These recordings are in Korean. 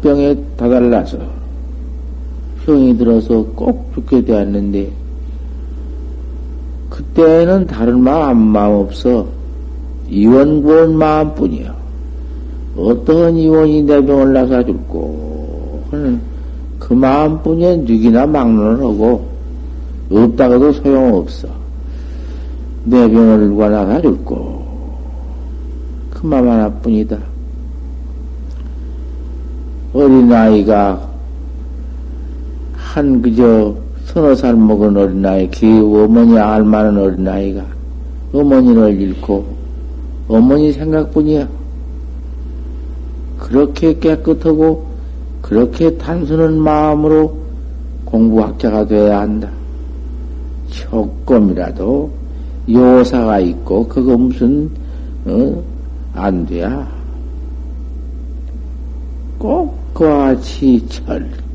병에 다달라서 병이 들어서 꼭 죽게 되었는데 그때는 다른 마음 없어 이원구원 마음뿐이야. 어떠한 이원이 내 병을 나사줄고 하는 그 마음뿐이야. 늑이나 막론을 하고 없다고도 소용없어. 내 병을 누가 나사줄고 그 마음 하나뿐이다. 어린아이가 한 그저 서너 살 먹은 어린아이, 개우 어머니 알만한 어린아이가 어머니를 잃고 어머니 생각뿐이야. 그렇게 깨끗하고 그렇게 단순한 마음으로 공부학자가 되어야 한다. 조금이라도 요사가 있고 그거 무슨 안 돼야. 꼭 그와 같이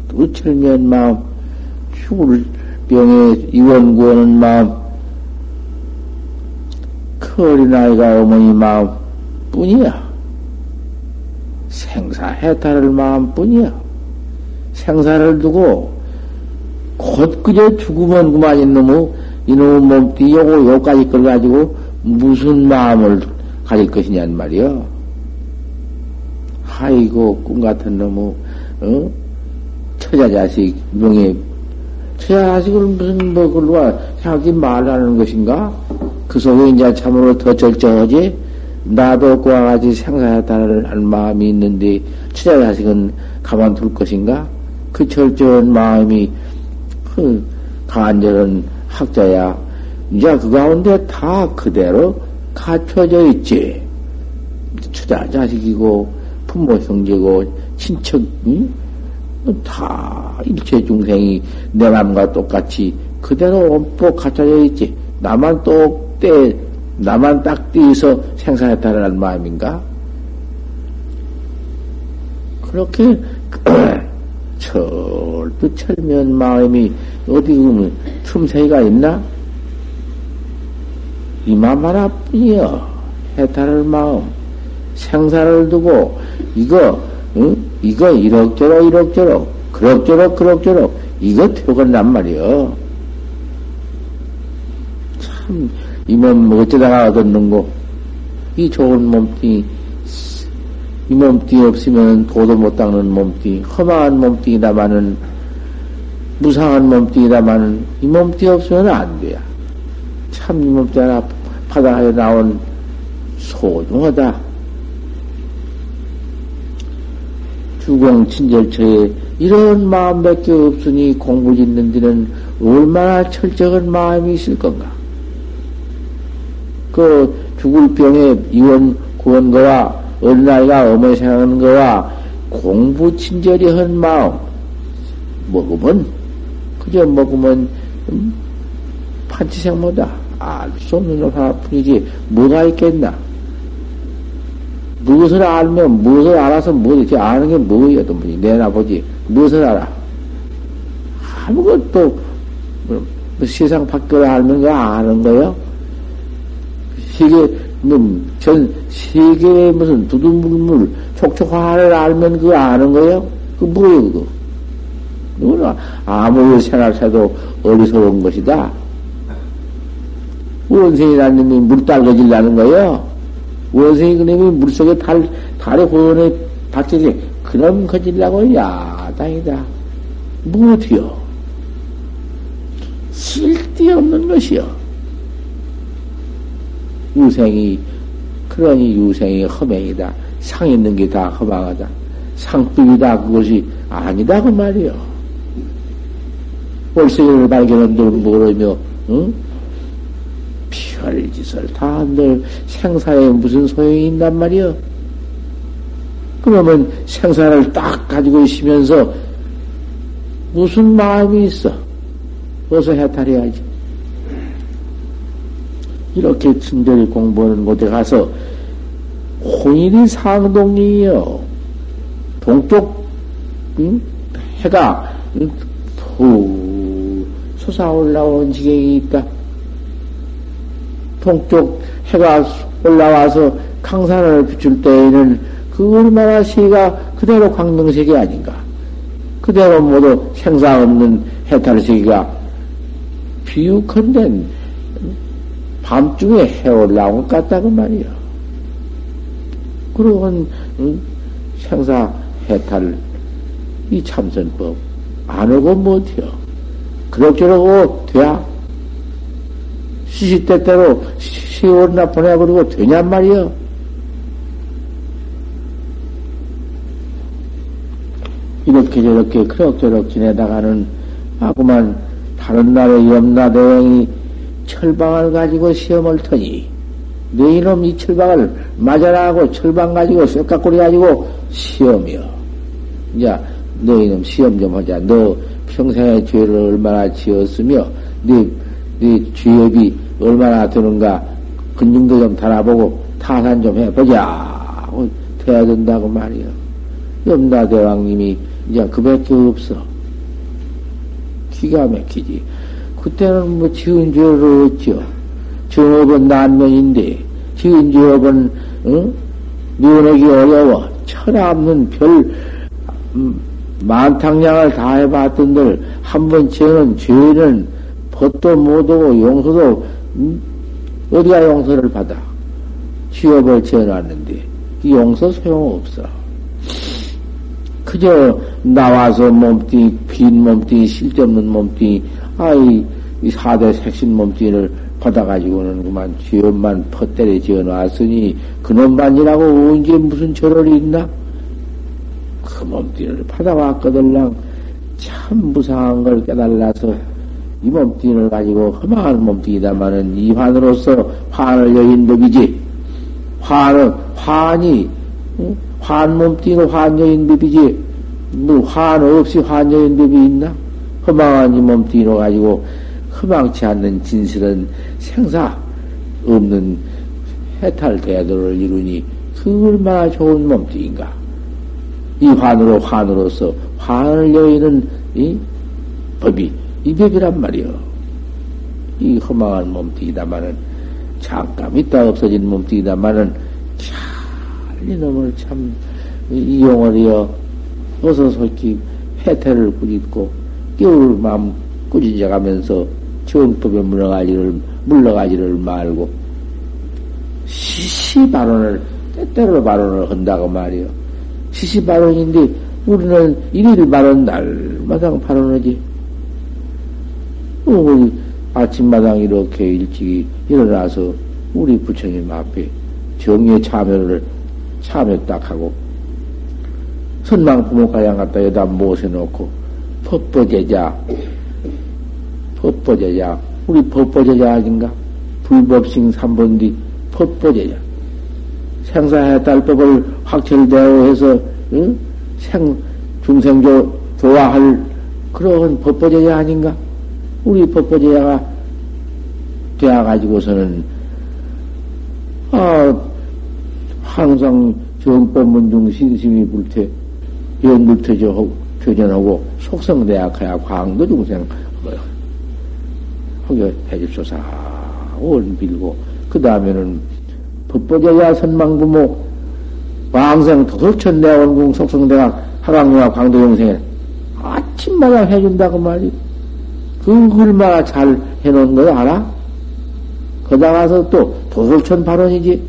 철두철미한 마음, 죽을 병에 이원 구하는 마음, 그 어린아이가 어머니 마음 뿐이야. 생사해탈할 마음 뿐이야. 생사를 두고 곧 그저 죽으면 그만 이놈의 몸띠 요거 요까지 걸 가지고 무슨 마음을 가질 것이냐는 말이야. 아이고, 꿈 같은 놈의, 처자자식, 명예, 처자자식을 무슨, 그걸로 생각지 말라는 것인가? 그 속에 이제 참으로 더 절정하지? 나도 그와 같이 생사해탈을 할 마음이 있는데, 처자자식은 가만둘 것인가? 그 철저한 마음이, 그, 간절한 학자야. 이제 그 가운데 다 그대로 갖춰져 있지. 처자자식이고, 부모 형제고 친척 다 일체 중생이 내 마음과 똑같이 그대로 엄포 갖춰져 있지. 나만 딱 떼서 생사해탈하는 마음인가? 그렇게 철두철미한 마음이 어디 보면 틈새가 있나? 이 마음 하나뿐이여. 해탈할 마음. 생사를 두고 이거 이럭저럭 그럭저럭 이거 되어간단 말이여. 참 이 몸 어쩌다가 얻었는고. 이 좋은 몸띠, 이 몸띠 없으면 도도 못 닦는 몸띠, 험한 몸띠이다마는 무상한 몸띠이다마는 이 몸띠 없으면 안 돼야. 참 이 몸띠 하나 바다에 나온 소중하다. 주공친절처에 이런 마음밖에 없으니 공부 짓는 데는 얼마나 철저한 마음이 있을 건가? 그 죽을 병에 이원 구원 거와 어린아이가 어머니 생각하는 거와 공부 친절히 한 마음. 먹으면, 그저 먹으면 한치생모다. 알 수 없는 놈 하나뿐이지 뭐가 있겠나? 무엇을 알면 무엇을 알아서 뭐지? 아는 게 뭐예요? 내놔보지. 무엇을 알아? 아무것도 뭐 세상 밖을 알면 거 아는 거요? 세계 전 세계의 무슨 두두물물 촉촉화를 알면 그거 아는 거요? 그 뭐예요 그거? 누구나 아무리 생각해도 어리석은 것이다. 원생이라는 놈이 물 달궈질라는 거요. 원생이 그놈이 물 속에 달에 고원에 박혀지 그놈 거질라고 야당이다. 무엇이요? 쓸데없는 것이요. 유생이 그러니 유생이 허맹이다. 상 있는 게 다 허망하다. 상뜩이다 그것이 아니다 그 말이요. 월세를 발견한 들 모르며 응? 별짓을 다들 생사에 무슨 소용이 있단 말이요. 그러면 생사를 딱 가지고 있으면서 무슨 마음이 있어? 어서 해탈해야지. 이렇게 틈절이 공부하는 곳에 가서 혼인이 상동이에요. 동쪽 응? 해가 푹 솟아올라오는 지경이 있다. 동쪽 해가 올라와서 강산을 비출 때에는 그 얼마나 시가 그대로 광명세계 아닌가. 그대로 모두 생사 없는 해탈세계가 비유컨댄 밤중에 해 올라온 것 같다고 말이야. 그러고는 생사 해탈 이 참선법 안 오고 못해요. 그럭저럭 돼야 시시때때로 세월이나 보내버리고 되냔 말이요. 이렇게 저렇게 그럭저럭 지내다가는 아구만 다른 날의 염라대왕이 철방을 가지고 시험을 터니 네 이놈 이 철방을 맞아라 하고 철방 가지고 쇳가꼬리 가지고 시험이요. 이제 너 이놈 시험 좀 하자. 너 평생의 죄를 얼마나 지었으며 네 죄업이 얼마나 드는가 근중도 좀 달아보고 타산 좀 해보자 하고 돼야 된다고 말이요. 염라대왕님이 이제 그밖에 없어. 기가 막히지. 그때는 뭐 지은 죄를 얻죠. 정업은 난면인데 지은 죄업은 응? 면하기 어려워. 철없는 별 만탕량을 다 해봤던들 한번 지은 죄는 벗도 못하고 용서도 어디가 용서를 받아. 취업을 지어놨는데 이 용서 소용없어. 그저 나와서 몸뚱이 빈 몸뚱이 실점없는 몸뚱이 아이 이 4대 색신 몸뚱이를 받아가지고는 그만 취업만 퍼때려 지어놨으니 그놈만이라고 언제 무슨 절월이 있나. 그 몸뚱이를 받아왔거들랑 참 무상한 걸 깨달아서 이 몸뚱이를 가지고 허망한 몸뚱이다마는 이 환으로서 환을 여인 법이지. 환이 환 몸뚱이로 환 여인 법이지. 뭐 환 없이 환 여인 법이 있나? 허망한 이 몸뚱이로 가지고 허망치 않는 진실은 생사 없는 해탈 대도를 이루니 그 얼마나 좋은 몸뚱인가. 이 환으로서 환을 여인은 이 법이. 이 법이란 말이요. 이 허망한 몸뚱이다마는 잠깐 있다 없어진 몸뚱이다마는 잘 이놈을 참 이용하려 어서 솔직히 해태를 꾸짖고 깨울 마음 꾸짖어가면서 정법에 물러가지를 말고 시시발언을 때때로 발언을 한다고 말이요. 시시발언인데 우리는 일일 발언 날마다 발언하지. 우리 아침마당 이렇게 일찍 일어나서 우리 부처님 앞에 정의의 참여 딱 하고 선망부모가양 갖다 여다 모셔놓고 법보제자 우리 법보제자 아닌가? 불법싱 3번 뒤 법보제자 생사해탈법을 확철되어 해서 응? 중생조 교화할 그런 법보제자 아닌가? 우리 법보제자가 되어가지고서는, 항상 정법문중 신심이 불태, 연불태조 교전하고 속성대학하야 광도중생, 허겨 해주소사, 온 빌고, 그 다음에는 법보자야 선망부모, 왕생 도솔천내 원궁 속성대학 하강유와 광도중생에 아침마다 해준다고 말이. 그 글마다 잘 해놓은 걸 알아? 거다 가서 또 도솔천 발언이지.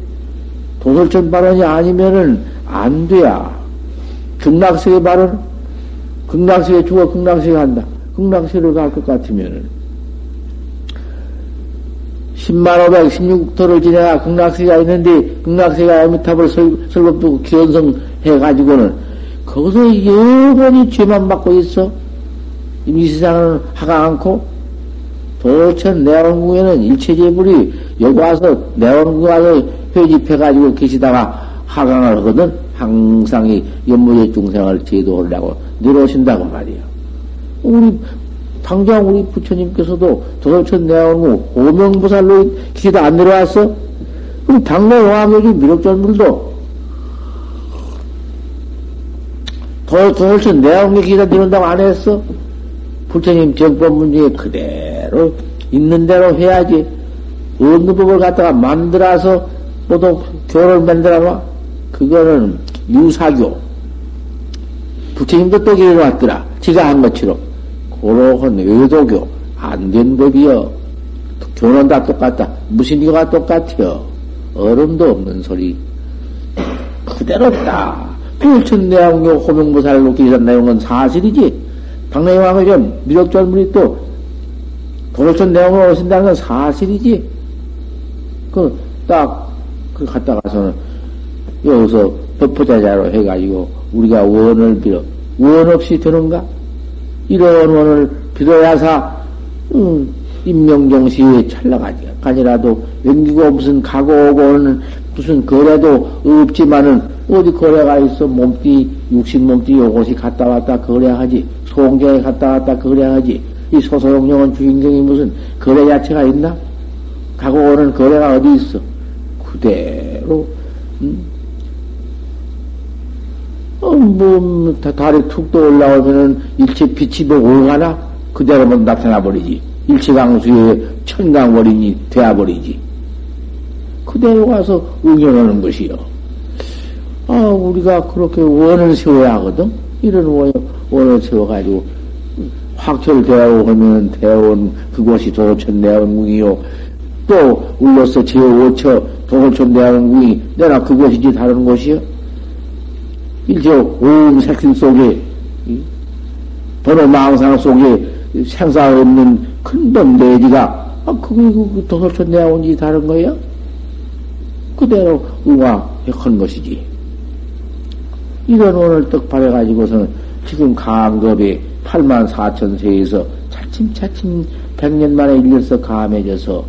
도솔천 발언이 아니면은 안 돼야. 극락세계 발언? 극락세계 죽어 극락세계 한다. 극락세계로 갈 것 같으면은 10만 516도를 지내야 극락세계가 있는데 극락세계가 아미타불 설법도 기원성 해가지고는 거기서 영원히 죄만 받고 있어. 이 세상은 하가 않고, 도천 내원궁에는 일체재불이 여기 와서, 내원궁 와서 회집해가지고 계시다가 하강을 하거든, 항상 이 연무제 중생을 제도하려고 늘어오신다고 말이야. 우리, 당장 우리 부처님께서도 도천 내원궁 오명보살로 계시다 안 내려왔어? 그럼 당내 왕역이 미륵전불도 도천 내원궁 계시다 내려온다고 안 했어? 부처님 정법문 중에 그대로 있는 대로 해야지. 없는 법을 갖다가 만들어서 보통 교를 만들어봐. 그거는 유사교. 부처님도 또 길을 왔더라. 지가 한 것처럼. 고로헌 외도교. 안 된 법이여. 교는 다 똑같다. 무신교가 똑같여. 얼음도 없는 소리. 그대로 다. 필천내왕교 호명보살로 기산 내온 건 사실이지. 당내왕은 미륵전불이 또 도로천 내용으로 오신다는 건 사실이지. 그 갔다 가서는 여기서 법포자자로 해가지고 우리가 원을 빌어. 원 없이 되는가? 이런 원을 빌어야사 임명정시에 찰나가지라도 연기고 무슨 가고 오고는 무슨 거래도 없지만은 어디 거래가 있어. 몸띠 육식 몸띠 요것이 갔다 왔다 거래하지. 소홍경에 갔다 왔다 거래하지. 이 소소용령은 주인경이 무슨 거래 자체가 있나? 가고 오는 거래가 어디 있어? 그대로 다리 툭 떠 올라오면은 일체 빛이 뭐 오가나? 그대로만 나타나버리지. 일체강수의 천강월인이 되어버리지. 그대로 가서 응용하는 것이요. 아, 우리가 그렇게 원을 세워야 하거든? 이런 원을 세워가지고, 확철대하고 하면 대원, 그곳이 도솔천 대원궁이요. 또, 울로서 제5처 도솔천 대원궁이 내가 그곳이지 다른 곳이요. 일제 오음 색신 속에, 번호 망상 속에 생사 없는 큰덤 내지가, 그게 그 도솔천 대원궁이 다른 거예요? 그대로 응화한 것이지. 이런 원을 떡 바래가지고서는 지금 강급이 84,000세에서 차츰차츰 100년 만에 1년서 감해져서,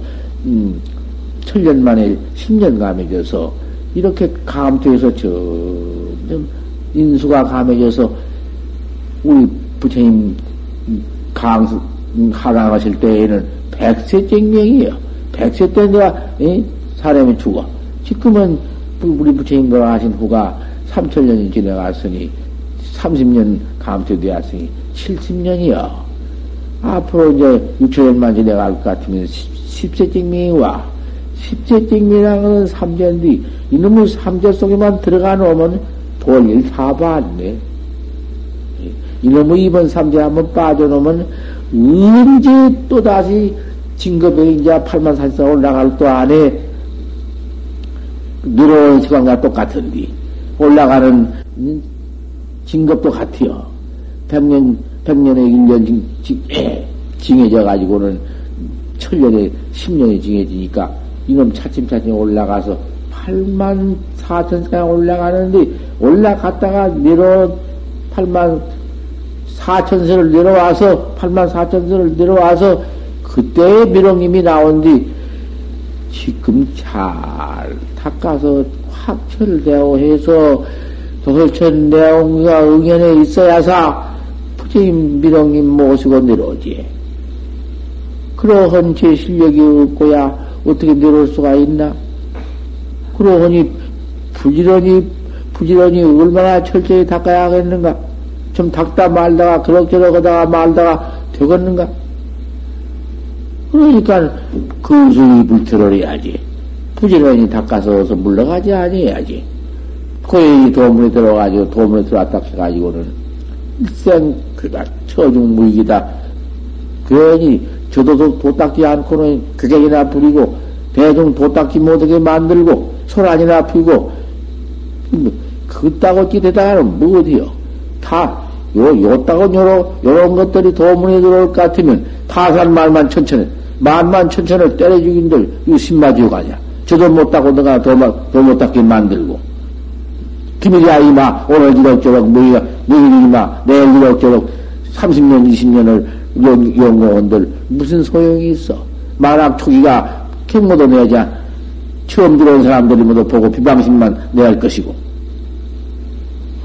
1000년 만에 10년 감해져서, 이렇게 감퇴해서 점점 인수가 감해져서, 우리 부처님 하강하실 때에는 100세쟁명이에요. 100세 때 내가, 사람이 죽어. 지금은 우리 부처님 돌아가신 후가 3,000년이 지나갔으니, 30년 감퇴되었으니, 70년이요. 앞으로 이제 6,000년만 지나갈 것 같으면 10세 증명이 와. 10세 증명이라는 건 3제인데, 이놈의 3제 속에만 들어가 놓으면 볼일 다 봤네. 이놈의 이번 3제 한번 빠져놓으면, 언제 또다시 진급에 이제 8만 4천 올라갈 또 안에, 늘어온 시간과 똑같은데, 올라가는 진급도 같아요. 100년에 1년 징해져가지고는 1000년에 10년이 징해지니까 이놈 차츰차츰 올라가서 8만 4천까지 올라가는데, 올라갔다가 8만 4천세를 내려와서, 8만 4천세를 내려와서, 그때의 미륵님이 나온 뒤, 지금 잘 닦아서 확철되어 해서 도솔천 내용과 응연에 있어야사 부처님 미륵님 모시고 내려오지. 그러한 제 실력이 없고야 어떻게 내려올 수가 있나? 그러하니 부지런히 얼마나 철저히 닦아야 하겠는가? 좀 닦다 말다가 그럭저럭 하다가 말다가 되겠는가? 그러니까 거수이 불철을 해야지. 부지런히 닦아서 어서 물러가지 아니해야지. 고인이 도문에 들어가지고 도문에 들어왔다 해가지고는 일생 그가 처중무익이다. 괜히 저도 도닦지 않고는 규격이나 부리고 대중 도닦지 못하게 만들고 소란이나 피고 그따고 찌대다가는 뭐 어디요? 다 요따고 요런 것들이 도문에 들어올 것 같으면 파산 만만천천을 때려 죽인들 이거 신마지옥 아니야. 저도 못 닦고 내가 더 못 닦게 만들고 김일이야 이마 오늘 이럭저럭 내일 이마 내일 이럭저럭 30년 20년을 연구원들 무슨 소용이 있어. 만학 초기가 경고도 내지 않 처음 들어온 사람들이 모두 보고 비방심만 내할 것이고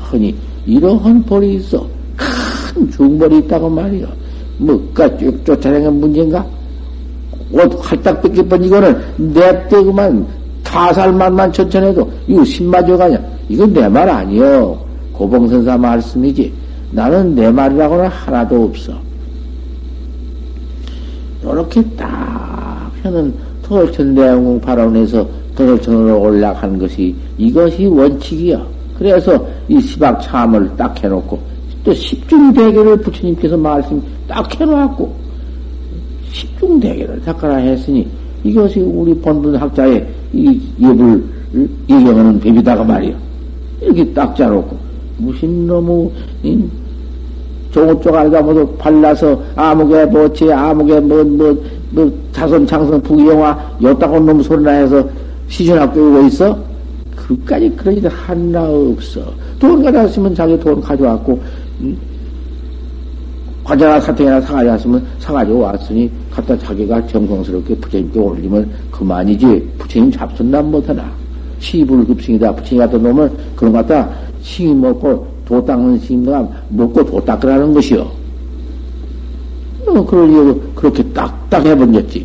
흔히 이러한 벌이 있어. 큰 중벌이 있다고 말이야. 뭐가 쫓아낸 건 문제인가? 옷 활짝 뺏길 뻔 이거는 냅대 그만 타살만만 천천해도 이거 신마저가 아니야. 이건 내 말 아니여. 고봉선사 말씀이지. 나는 내 말이라고는 하나도 없어. 요렇게 딱 하는 도설천 대왕궁 발언에서 도설천으로 올라간 것이 이것이 원칙이야. 그래서 이 시박 참을 딱 해놓고 또 십중 대결을 부처님께서 말씀 딱 해놓았고 십중 대결을 닦아라 했으니 이것이 우리 본분 학자의 이 여불 이경하는 비비다가 말이야. 이렇게 딱 짜놓고 무슨 너무 종업조가리가 모두 발라서 아무개 뭐지 아무개 뭐 자선 창성 부귀영화 여따고 놈 소리나 해서 시준학 교육고 있어? 그까지 그런 일도 하나 없어. 돈 가져왔으면 자기 돈 가져왔고 과자나 사탕이나 사가져왔으면 사가져왔으니 갖다 자기가 정성스럽게 부처님께 올리면 그만이지. 부처님 잡순난 못하나 시불급승이다. 부처님 갖다 놓으면 그런 거 갖다 싱이 먹고 도 닦는 싱이가 먹고 도 닦으라는 것이요. 그러려고 그렇게 딱딱 해버렸지.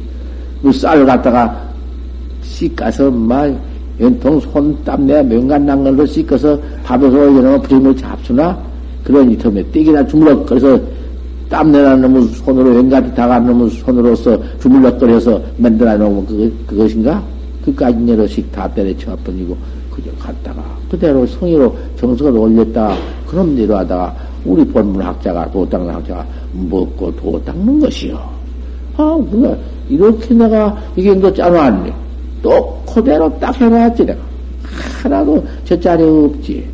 쌀을 갖다가 씻어서 막 연통 손땀내 면간 난 걸로 씻어서 밥에서 올려놓으면 부처님을 잡수나? 그러니 틈에 띠기나 주물럭거려서 땀내나 너무 손으로 연가지 다가 너무 손으로서 주물럭거려서 만들어 놓으면 그것인가? 그까진 여러씩 다 때려쳐버리고 그저 갔다가 그대로 성의로 정석을 올렸다. 그런 일로 하다가 우리 본문 학자가 도 닦는 학자가 먹고 도 닦는 것이요. 아, 그래 이렇게 내가 이게 너 짜놓았네. 또 그대로 딱 해놨지 내가. 하나도 저 자리에 없지.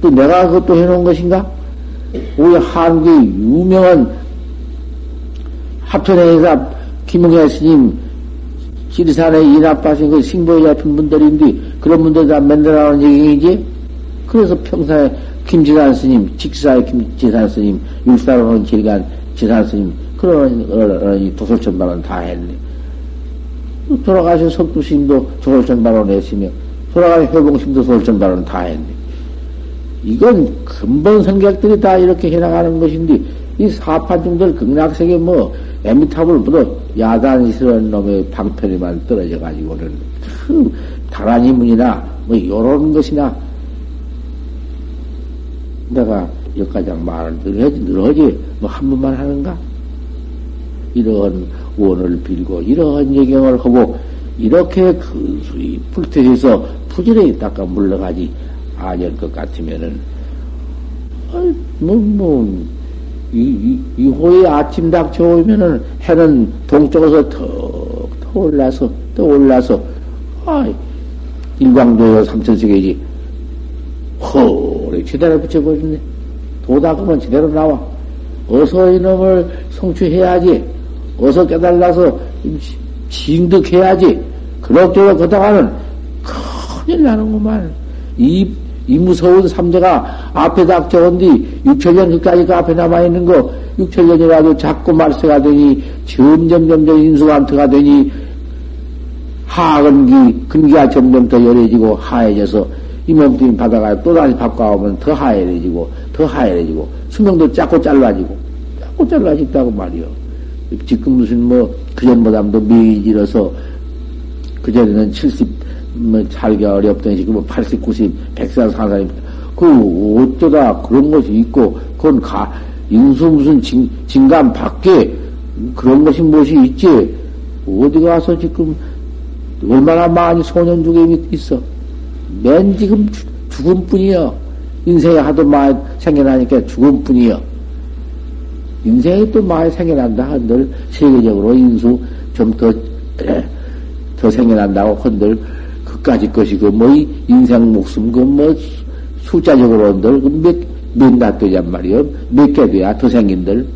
또 내가 그것도 해놓은 것인가? 우리 한국의 유명한 합천행사 김용해 스님 지리산의 인합받으신 그 신보에 잡힌 분들인데 그런 분들 다 만들어나오는 얘기이지. 그래서 평상에 김지산 스님, 직사의 김지산 스님, 율사로는 길간 지산 스님 그런 도설천 발언 다 했네. 돌아가신 석두 스님도 도설천 발언 했으며 돌아가신 회봉 스님도 도설천 발언 다 했네. 이건 근본 성격들이 다 이렇게 해나가는 것인데 이 사파중들 극락세계 뭐 에미타불보다 야단스러운 놈의 방편에만 떨어져가지고는 그 다란 이문이나 뭐 요런 것이나 내가 여기까지 말을 늘어지 뭐 한 번만 하는가? 이런 원을 빌고 이런 예경을 하고 이렇게 근수히 불태워서 부지런히 닦아 물러가지 아닐 것 같으면은 이호의 아침 닥쳐오면은 해는 동쪽에서 더 올라서 더 올라서 아 일광도에서 삼천세계지 허리 제대로 붙여버리네. 도닦으면 제대로 나와. 어서 이놈을 성취해야지. 어서 깨달아서 징득해야지. 그럭저럭 그다가는 큰일 나는구만. 이 무서운 삼재가 앞에 닥쳐온 뒤 6천년 그까지 그 앞에 남아있는 거 6천년이라도 자꾸 말세가 되니 점점 인수관터가 되니 하근기 근기가 점점 더 열해지고 하얘져서 이 몸뚱이 바다가 또다시 바꿔오면 더 하얘지고 수명도 작고 짧아지고 작고 짧아진다고 말이요. 지금 무슨 뭐 그전보다도 미인이라서 그전에는 70, 뭐 살기가 어렵더니 지금 뭐 80, 90, 100살 사는 사람이 그 어쩌다 그런 것이 있고 그건 인수 무슨 진감 밖에 그런 것이 무엇이 있지 어디 가서 지금 얼마나 많이 소년 중에 있어 맨 지금 죽음뿐이여 인생에 하도 많이 생겨나니까 죽음뿐이여 인생이 또 많이 생겨난다 한들 세계적으로 인수 좀 더 생겨난다고 한들 그까짓 것이 그 뭐 인생 목숨 그 뭐 숫자적으로 한들 그 몇몇 되냔 말이여 몇 개 돼야 더 생긴들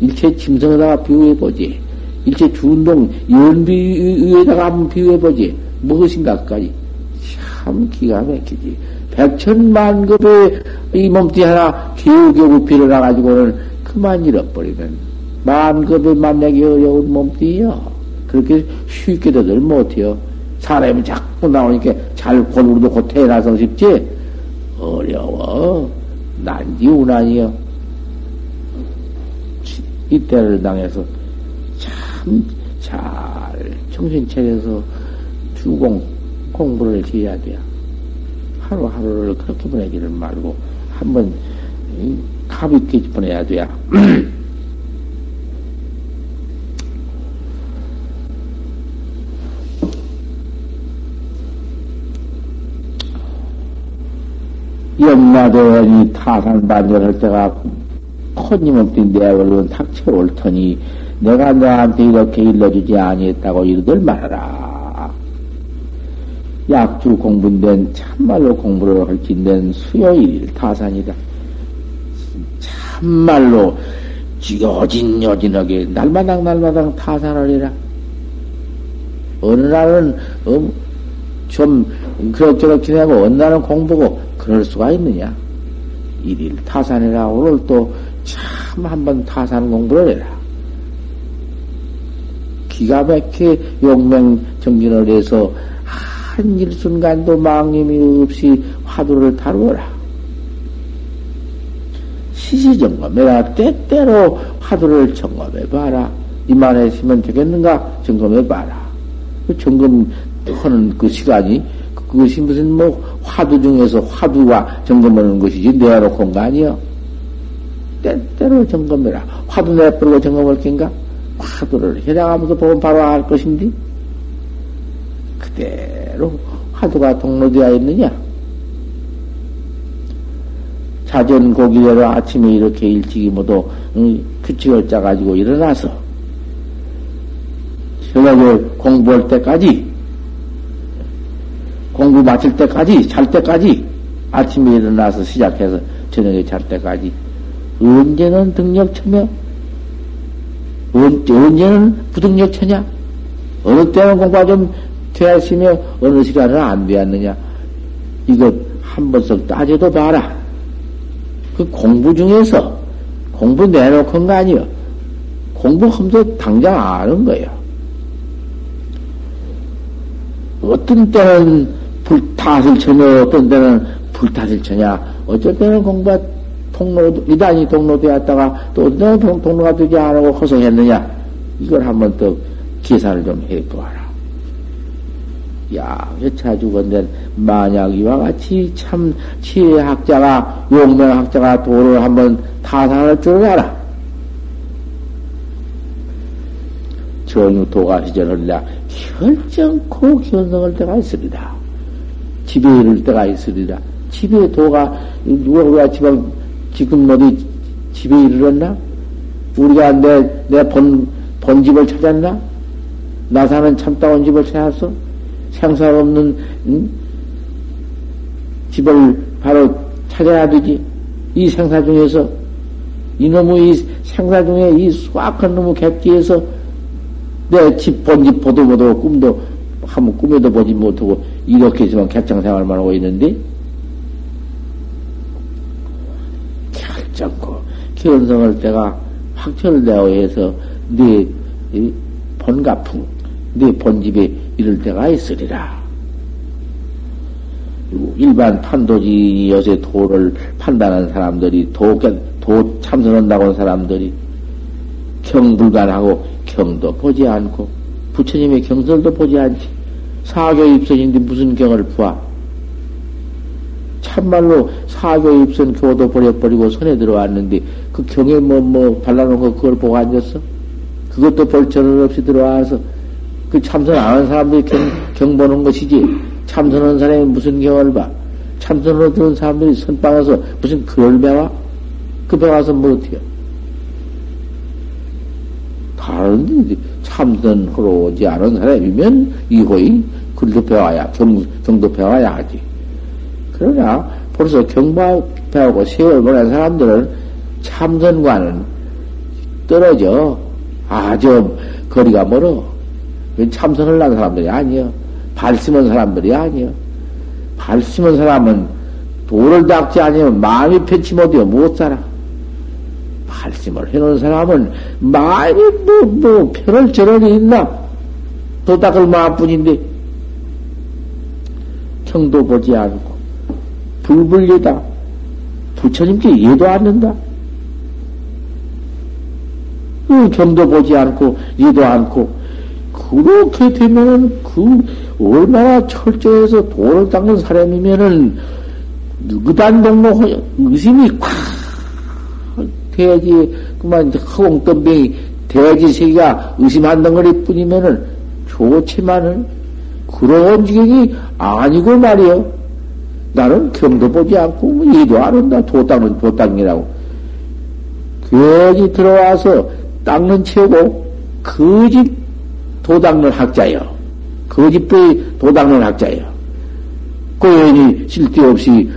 일체 짐승에다가 비유해보지 일체 주운동 연비에다가 한번 비유해보지 무엇인가까지 참 기가 막히지 백천만급의 이 몸띠 하나 겨우겨우 빌어나가지고는 그만 잃어버리면 만급의 만나기 어려운 몸띠여 그렇게 쉽게 되들 못해요 사람이 자꾸 나오니까 잘 고르도 곧 태어나서 쉽지 어려워 난지 우난이여 이때를 당해서 참 잘 정신 차려서 주공 공부를 해야 돼요. 하루하루를 그렇게 보내기를 말고 한번 값 있게 보내야 돼요. 염라대원이 타산반열할 때가 콧님없이 내 얼굴은 탁채 옳더니 내가 너한테 이렇게 일러주지 아니했다고 이르들 말하라. 약주 공분된 참말로 공부를 헐킨된 수요일 타산이다. 참말로 여진여진하게 날마당 타산을 해라. 어느 날은 좀 그럭저럭 지내고 어느 날은 공부고 그럴 수가 있느냐. 일일 타산해라. 오늘 또 참 한번 타산 공부를 해라. 기가 막히게 용맹정진을 해서 한 일순간도 망님이 없이 화두를 다루어라. 시시점검해라. 때때로 화두를 점검해봐라. 이만 했으면 되겠는가? 점검해봐라. 그 점검하는 그 시간이 그것이 무슨 뭐 화두 중에서 화두와 점검하는 것이지 내어놓고 온 거 아니여. 때때로 점검해라. 화두 내버리고 점검할 겐가? 화두를 해나가면서 보면 바로 알 것인데 그대로 화두가 동로되어 있느냐? 자전 고기대로 아침에 이렇게 일찍이 모두 규칙을 짜가지고 일어나서 저녁에 공부할 때까지 공부 마칠 때까지 잘 때까지 아침에 일어나서 시작해서 저녁에 잘 때까지 언제는 등력처며 언제는 부등력처냐? 어느 때는 공부가 좀 되었으며 어느 시간은 안 되었느냐? 이거 한 번씩 따져도 봐라. 그 공부 중에서 공부 내놓고 한 거 아니여. 공부하면서 당장 아는 거예요. 어떤 때는 불탓을 쳐냐, 어떤 때는 불탓을 쳐냐, 어쩔 때는 공부가 이단이 동로되었다가 또 어떤 동로가 되지 않고 허송했느냐. 이걸 한번 더 계산을 좀 해보아라. 야, 여차주건대 만약 이와 같이 참 치외학자가 용맹학자가 도를 한번 타산할 줄 알아. 전후 도가 시절을라 결정코 견성할 때가 있으리라. 집에 이를 때가 있으리라. 집에 도가 누가 우리가 지금 어디 집에 이르렀나? 우리가 내 본 집을 찾았나? 나 사는 참다운 집을 찾았어? 생사 없는 집을 바로 찾아야 되지. 이 생사 중에서 이놈의 이 생사 중에 이 수악한 놈의 객지에서 내 집 본 집 보도 못하고 꿈도 한번 꿈에도 보지 못하고 이렇게 있으면 객장생활만 하고 있는데 결정코 견성할 때가 확철되어 해서 네 본가풍 네 본집에 이럴 때가 있으리라. 일반 판도지 요새 도를 판단하는 사람들이 도 참선한다고 하는 사람들이 경불가라고 경도 보지 않고 부처님의 경설도 보지 않지. 사교 입선인데 무슨 경을 부하? 참말로 사교 입선 교도 버려버리고 선에 들어왔는데 그 경에 뭐 발라놓은 거 그걸 보고 앉았어? 그것도 볼 전은 없이 들어와서 그 참선 안 하는 사람들이 경 보는 것이지. 참선하는 사람이 무슨 경을 봐? 참선으로 들은 사람들이 선방에서 무슨 그걸 배워? 그 배워서 뭐 어떻게? 다른데 참선으로 오지 않은 사람이면 이호이 글도 배워야, 경도 배워야 하지. 그러나 벌써 경바 배우고 세월 보낸 사람들은 참선과는 떨어져. 아주 거리가 멀어. 참선을 난 사람들이 아니여. 발심한 사람들이 아니여. 발심한 사람은 도를 닦지 아니면 마음이 편치 못해요. 못 살아. 발심을 해놓은 사람은 마음이 뭐 편할 저런이 있나? 도 닦을 마음뿐인데 경도 보지 않고 불불리다. 부처님께 예도 않는다. 경도 보지 않고 예도 않고 그렇게 되면은 얼마나 철저해서 도를 닦는 사람이면은 느그단동로 의심이 콱 돼야지. 그만 허공덤뱅이 돼야지. 세계가 의심 한 덩어리 뿐이면은 좋지만은 그런 지경이 아니고 말이요. 나는 경도 보지 않고 예도 안 한다. 도 닦는 도 닦이라고 괜히 들어와서 닦는 채고 거짓 도 닦는 학자요. 거짓배의 도 닦는 학자요. 고연히 쓸데없이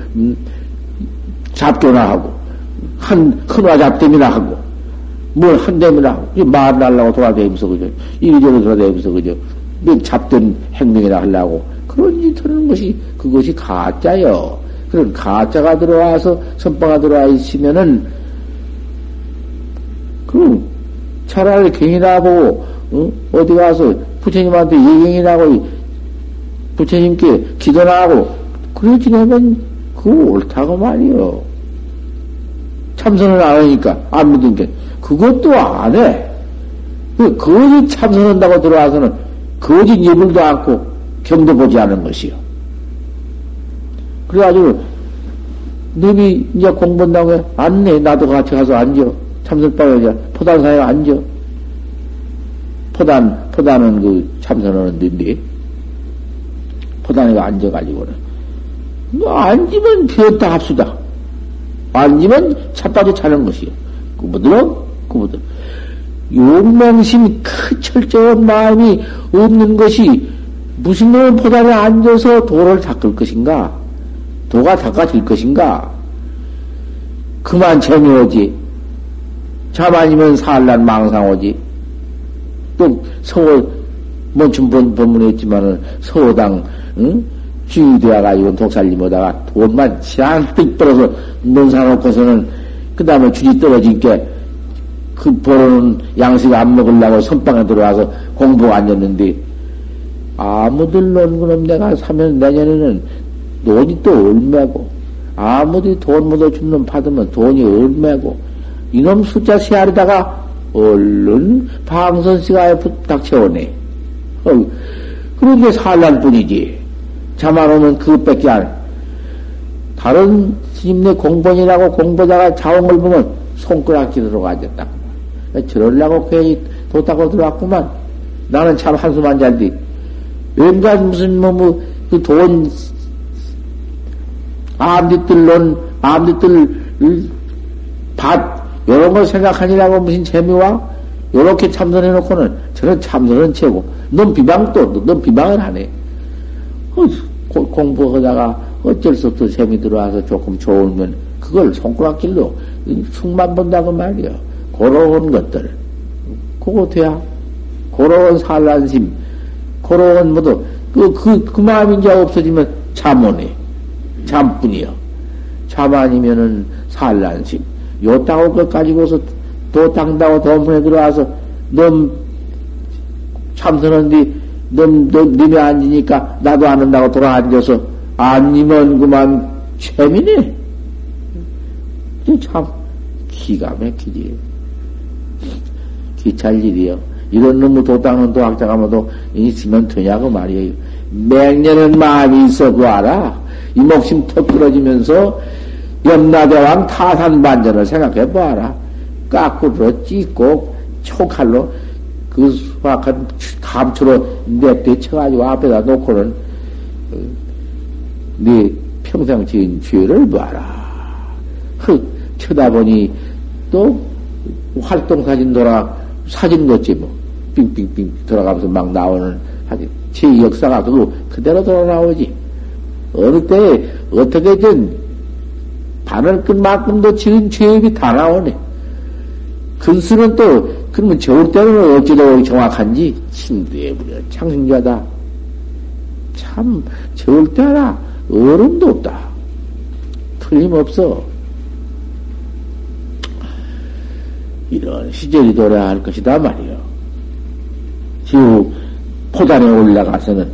잡교나 하고 큰화 잡댐이나 하고 뭘 한댐이나 하고 말 날라고 돌아다니면서 그죠. 이리저리 돌아다니면서 그죠. 잡된 행명이나 하려고 그런 짓 하는 것이 그것이 가짜요. 그런 가짜가 들어와서 선방가 들어와 있으면은 그 차라리 경이나 보고, 어디 가서 부처님한테 예경이나 하고, 부처님께 기도나 하고, 그래 지내면 그거 옳다고 말이요. 참선을 안 하니까, 안 믿은 게. 그것도 안 해. 거짓 참선한다고 들어와서는 거짓 예불도 않고 경도 보지 않은 것이요. 그래가지고, 너희 이제 공부한다고 해. 안 내. 나도 같이 가서 앉아. 참선방에 포단사에 앉아. 포단은 그 참선하는 데인데, 포단에 앉아가지고는. 뭐, 앉으면 비었다 합수다. 앉으면 차빠져 차는 것이요. 그분들은. 용맹심, 큰 철저한 마음이 없는 것이 무슨 놈은 포단에 앉아서 도를 닦을 것인가? 도가 닦아질 것인가? 그만 재미오지. 잠 아니면 살란 망상오지. 또 서호 멈춘 본문에 있지만은 서호당 주의되어가지고 독살림 오다가 돈만 잔뜩 벌어서 농사놓고서는 그 다음에 주지 떨어지니까 그 벌어놓은 양식 안 먹으려고 선방에 들어와서 공부 앉았는데 아무들 논 그놈 내가 사면 내년에는 돈이 또 얼매고 아무리 돈 못 얻어준 놈 받으면 돈이 얼매고 이놈 숫자 세아리다가 얼른 방선시가에 닥쳐오네. 그런 게 살란 뿐이지. 자만 오면 그것밖에 안. 다른 스님네 공본이라고 공보다가 자온 걸 보면 손가락질으로 앉았다. 저럴라고 괜히 뒀다고 들어왔구만. 나는 참 한숨 안 잘디. 왠가 무슨 그 돈 암짓들 밭 요런 걸 생각하니라고 무슨 재미와 요렇게 참선해놓고는 저는 참선은 채고 넌 비방도 넌 비방을 안 해. 공부하다가 어쩔 수 없어 재미 들어와서 조금 좋으면 그걸 손가락질로 흉만 본다고 말이야. 고로운 것들 그거 돼야 고로운 산란심 고로운 모두 그 마음이 이제 없어지면 잠오네. 잠뿐이요. 잠 아니면은 산란심 요 땅을 것 가지고서 도 땅다고 도문에 들어와서 넌 참선한 뒤 넌 님에 앉으니까 나도 앉는다고 돌아 앉아서 앉으면 그만 재미네. 참 기가 막히지. 귀찰 일이요. 이런 놈의 도당은 도학자가마도 있으면 되냐고 말이에요. 맹렬한 마음이 있어도 알아. 이 목심 턱 부러지면서 염라대왕 타산반전을 생각해 보아라. 까꾸로 찢고 초칼로 그 수확한 감초로 냅대 쳐가지고 앞에다 놓고는 네 평생 지은 죄를 봐라. 쳐다보니 또 활동사진 돌아 사진 놓지 뭐 빙빙빙 돌아가면서 막 나오는 제 역사가 그거 그대로 돌아 나오지. 어느 때 어떻게든 바늘 끝만큼도 지은 죄업이 다 나오네. 근수는 또 그러면 저울 때는 어찌도 정확한지 침두에 무려 창신자다. 참 저울 때 하나 어른도 없다. 틀림없어. 이런 시절이 돌아갈 것이다 말이요. 지후 포단에 올라가서는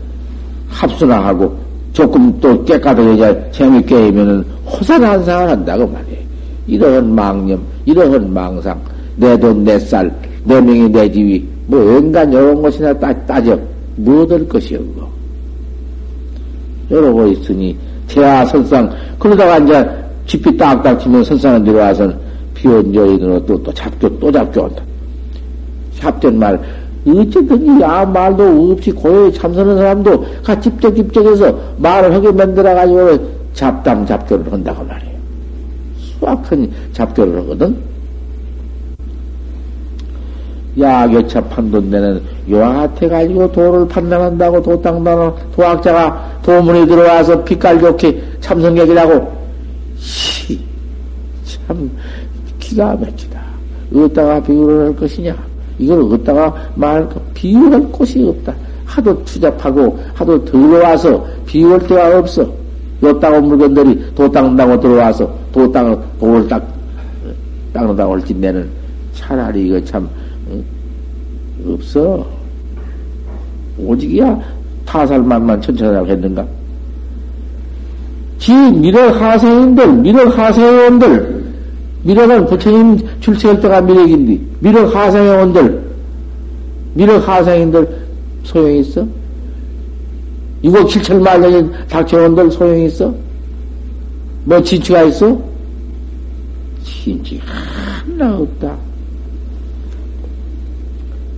합수나 하고 조금 또 깨끗하게 재미있게 하면은 호사난상을 한다고 말이에요. 이러한 망념, 이러한 망상, 내 돈, 내 쌀, 내 명의, 내 지위, 뭐 온갖 이런 것이나 따져 뭐 얻을 것이여 그거. 이러고 있으니 제아 선상 그러다가 이제 집이 딱딱 치면 선상에 들어와서는 비혼여인으로 또 잡교, 또 잡교한다. 잡된 말, 어쨌든지 아무 말도 없이 고요히 참선하는 사람도 같이 집적집적해서 말을 하게 만들어가지고 잡담 잡교를 한다고 말이에요. 수확한 잡교를 하거든. 야교차 판돈내는 요한한테 가지고 도를 판단한다고 도땅단을 도학자가 도문에 들어와서 빛깔 좋게 참선객이라고 참 기가 막히다. 어디다가 비유를 할 것이냐? 이걸 어디다가 말할까? 비유할 곳이 없다. 하도 투잡하고 하도 들어와서 비유할 데가 없어. 요땅 물건들이 도 닦는다고 들어와서 도 땅을 도를 닦는다고 할 짓내는 차라리 이거 참 없어. 오직이야 타살만만 천천하라고 했는가? 지 미륵 하생원들 미륵은 부처님 출세할 때가 미륵인데, 미륵 하생원들, 미륵 하생인들 소용이 있어? 6억 7천 말년인 닥쳐원들 소용이 있어? 뭐 진취가 있어? 진취 하나 없다.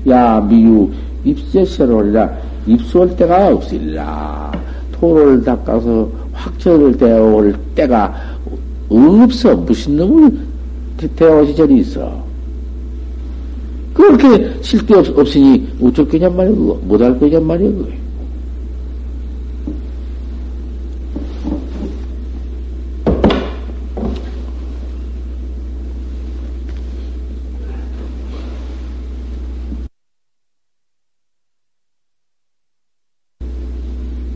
야, 미유, 입세서로리라, 입수할 때가 없으리라. 토를 닦아서 확철을 대올 때가 없어. 무슨 놈을 대화시 절이 있어. 그렇게 쓸데없으니 어쩔 거냔 말이야. 못할 거냔 말이야.